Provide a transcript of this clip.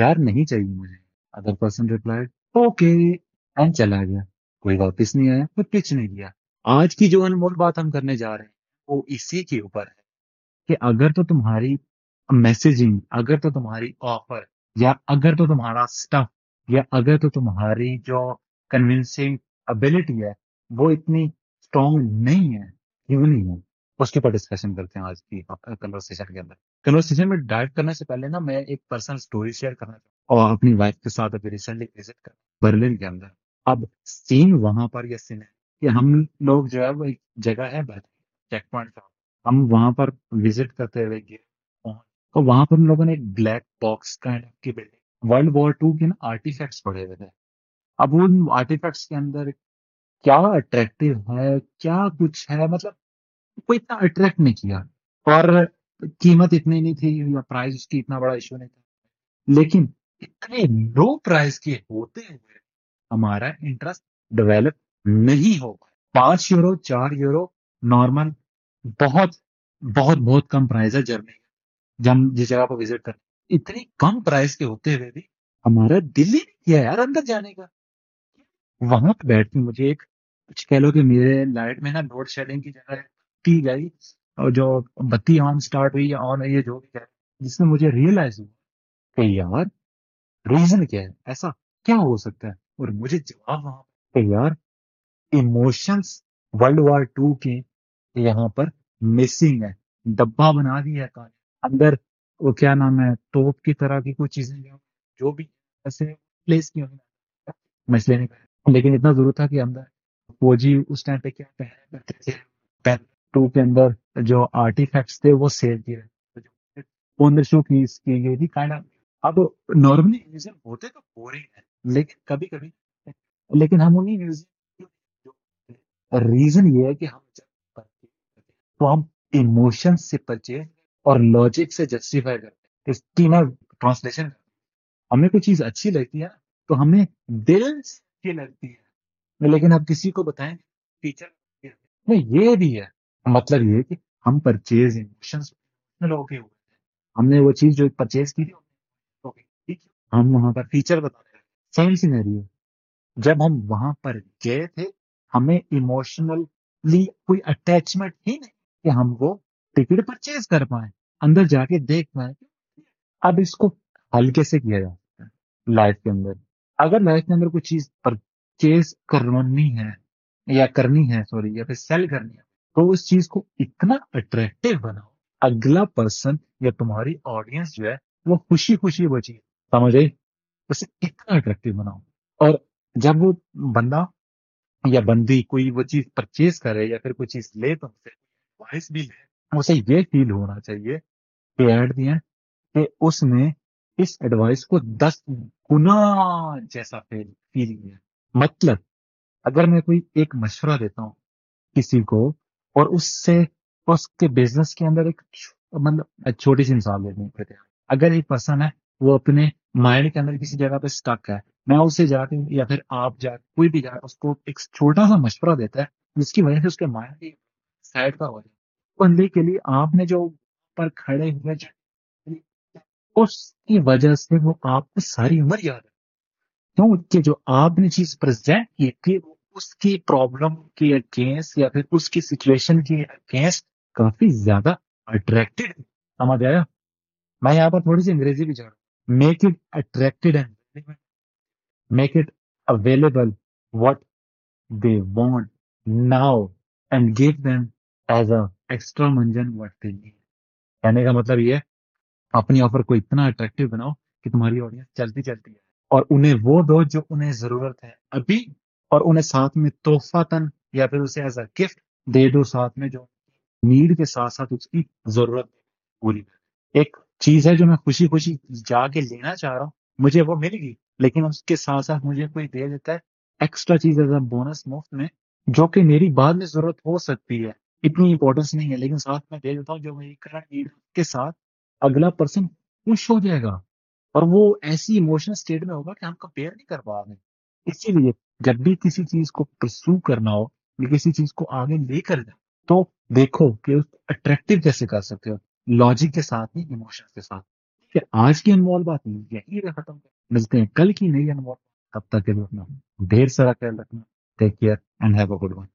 یار نہیں چاہیے مجھے. Other person replied okay and چلا گیا. کوئی واپس نہیں آیا, کوئی پچ نہیں دیا. آج کی جو انمول بات ہم کرنے جا رہے ہیں وہ اسی کے اوپر ہے کہ اگر تو تمہاری میسیجنگ, اگر تو تمہاری آفر, یا اگر تو تمہارا اسٹف, یا اگر تو تمہاری جو کنوینسنگ ابیلٹی ہے وہ اتنی اسٹرانگ نہیں ہے, کیوں نہیں ہے, اس کے اوپر ڈسکشن کرتے ہیں آج کی کنورسیشن کے اندر. کنورسیشن میں ڈائیو کرنے سے پہلے نا میں ایک پرسنل سٹوری شیئر کرنا چاہتا ہوں. اور اپنی وائف کے ساتھ ابھی ریسنٹلی وزٹ کر برلن کے اندر. اب سین وہاں پر یہ سین ہے کہ ہم لوگ جو ہے وہ ایک جگہ ہے چیک پوائنٹ کا, ہم وہاں پر وزٹ کرتے ہوئے گئے اور وہاں پر ہم لوگوں نے ایک بلیک باکس کائنڈ آف کی بلڈنگ, ورلڈ وار 2 کے نا آرٹیفیکٹس پڑے ہوئے تھے. اب ان آرٹیفیکٹس کے اندر کیا اٹریکٹیو ہے, کیا کچھ ہے, مطلب کوئی اتنا اٹریکٹ نہیں کیا اور قیمت اتنی نہیں تھی یا پرائز اس کی اتنا بڑا ایشو نہیں تھا, لیکن اتنے لو پرائز کے ہوتے ہوئے ہمارا انٹرسٹ ڈیولپ نہیں ہو پایا. 5 یورو 4 یورو نارمل بہت بہت بہت کم پرائز ہے جرمنی جب ہم جس جگہ پہ وزٹ کریں. اتنی کم پرائز کے ہوتے ہوئے بھی ہمارا دل ہی نہیں کیا یار اندر جانے کا. وہاں پہ بیٹھ کے مجھے ایک کچھ کہہ لو کہ میرے لائٹ میں نا لوڈ شیڈنگ کی جگہ کی گئی اور جو بتی آن اسٹارٹ ہوئی آن, یہ جو بھی ہے جس میں مجھے ریئلائز ہوا کہ یار ریزن کیا ہے, ایسا کیا ہو سکتا ہے. اور مجھے جواب وہاں کہ یار ایموشنس ورلڈ وار 2 کے یہاں پر مسنگ ہے, ڈبہ بنا دیا ہے اندر. وہ کیا نام ہے, توپ کی طرح کی کوئی چیزیں جو بھی ایسے پلیس کی ہوگی مسئلے نہیں کر, لیکن اتنا ضرور تھا کہ اندر فوجی اس ٹائم پہ کیا پہنے کرتے تھے. پین 2 کے اندر جو آرٹیفیکٹس تھے وہ سیل کیے گئے, 1500 کی گئی تھی کائنڈ. اب نارملی میوزیم ہوتے تو بورنگ ہے لیکن کبھی کبھی, لیکن ہم انہیں میوزیم ریزن یہ ہے کہ ہم جب تو ہم ایموشن سے پرچیز اور لاجک سے جسٹیفائی کرتے اس کی نا ٹرانسلیشن. ہمیں کوئی چیز اچھی لگتی ہے تو ہمیں دل سے لگتی ہے, لیکن آپ کسی کو بتائیں ٹیچر میں یہ بھی ہے, مطلب یہ کہ ہم پرچیز ایموشنس ہوئے, ہم نے وہ چیز جو پرچیز کی تھی ہم وہاں پر فیچر بتا رہے ہیں. سیم سینیریو جب ہم وہاں پر گئے تھے ہمیں ایموشنلی کوئی اٹیچمنٹ ہی نہیں کہ ہم وہ ٹکٹ پرچیز کر پائیں, اندر جا کے دیکھ پائیں. اب اس کو حل کیسے کیا جا سکتا ہے لائف کے اندر؟ اگر لائف کے اندر کوئی چیز پرچیز کرنی ہے یا کرنی ہے سوری یا پھر سیل کرنی ہے تو اس چیز کو اتنا اٹریکٹیو بناؤ اگلا پرسن یا تمہاری آڈینس جو ہے وہ خوشی خوشی وہ چیز سمجھ آئی, اسے اتنا اٹریکٹیو بناؤ. اور جب وہ بندہ یا بندی کوئی وہ چیز پرچیز کرے یا پھر کوئی چیز لے تم سے وائس بھی لے, اسے یہ فیل ہونا چاہیے کہ ایڈ دیا کہ اس نے اس ایڈوائس کو 10 گنا جیسا فیل کیا. مطلب اگر میں کوئی ایک مشورہ دیتا ہوں کسی کو اور اس سے اس کے بزنس کے اندر ایک مطلب چھوٹی سی مثال دینی پڑتی ہے. اگر ایک پرسن ہے وہ اپنے مائنڈ کے اندر کسی جگہ پہ اسٹک ہے, میں اسے جا کے یا پھر آپ جا کوئی بھی جا اس کو ایک چھوٹا سا مشورہ دیتا ہے جس کی وجہ سے اس کے مائنڈ کی سائڈ کا ہو جائے. بندے کے لیے آپ نے جو پر کھڑے ہوئے اس کی وجہ سے وہ آپ کو ساری عمر یاد ہے, کیونکہ جو آپ نے چیز پرزینٹ کی تھی وہ اس کی پرابلم کے اگینسٹ یا پھر اس کی سچویشن کے اگینسٹ کافی زیادہ اٹریکٹیڈ. سمجھ آیا؟ میں یہاں پر تھوڑی سی انگریزی بھی جاڑوں. Make it attracted and make it available what they want now and give them as a extra منجن بڑھتے نہیں. کہنے کا مطلب یہ ہے اپنی آفر کو اتنا اٹریکٹیو بناؤ کہ تمہاری آڈینس چلتی چلتی ہے اور انہیں وہ دو جو انہیں ضرورت ہے ابھی, اور انہیں ساتھ میں تحفہ تن یا پھر اسے ایز اے گفٹ دے دو ساتھ میں جو نیڈ کے ساتھ ساتھ اس کی ضرورت پوری. ایک چیز ہے جو میں خوشی خوشی جا کے لینا چاہ رہا ہوں, مجھے وہ مل گئی, لیکن اس کے ساتھ ساتھ مجھے کوئی دے دیتا ہے ایکسٹرا چیز ایز اے بونس مفت میں جو کہ میری بعد میں ضرورت ہو سکتی ہے, اتنی امپورٹینس نہیں ہے, لیکن ساتھ میں دے دیتا ہوں جو میری کرنٹ نیڈ کے ساتھ. اگلا پرسن خوش ہو جائے گا اور وہ ایسی ایموشنل اسٹیٹ میں ہوگا کہ ہم کمپیئر نہیں کر پا رہے. اسی لیے جب بھی کسی چیز کو پرسو کرنا ہو یا کسی چیز کو آگے لے کر جائیں تو دیکھو کہ اس کو اٹریکٹیو کیسے کر سکتے ہو, لاجک کے ساتھ نہیں ایموشنس کے ساتھ. کہ آج کی انمول بات یہی ختم ملتے ہیں کل کی نئی انمول. تب تک کے لیے اپنا ڈھیر سارا خیال رکھنا. Take care and have a good one.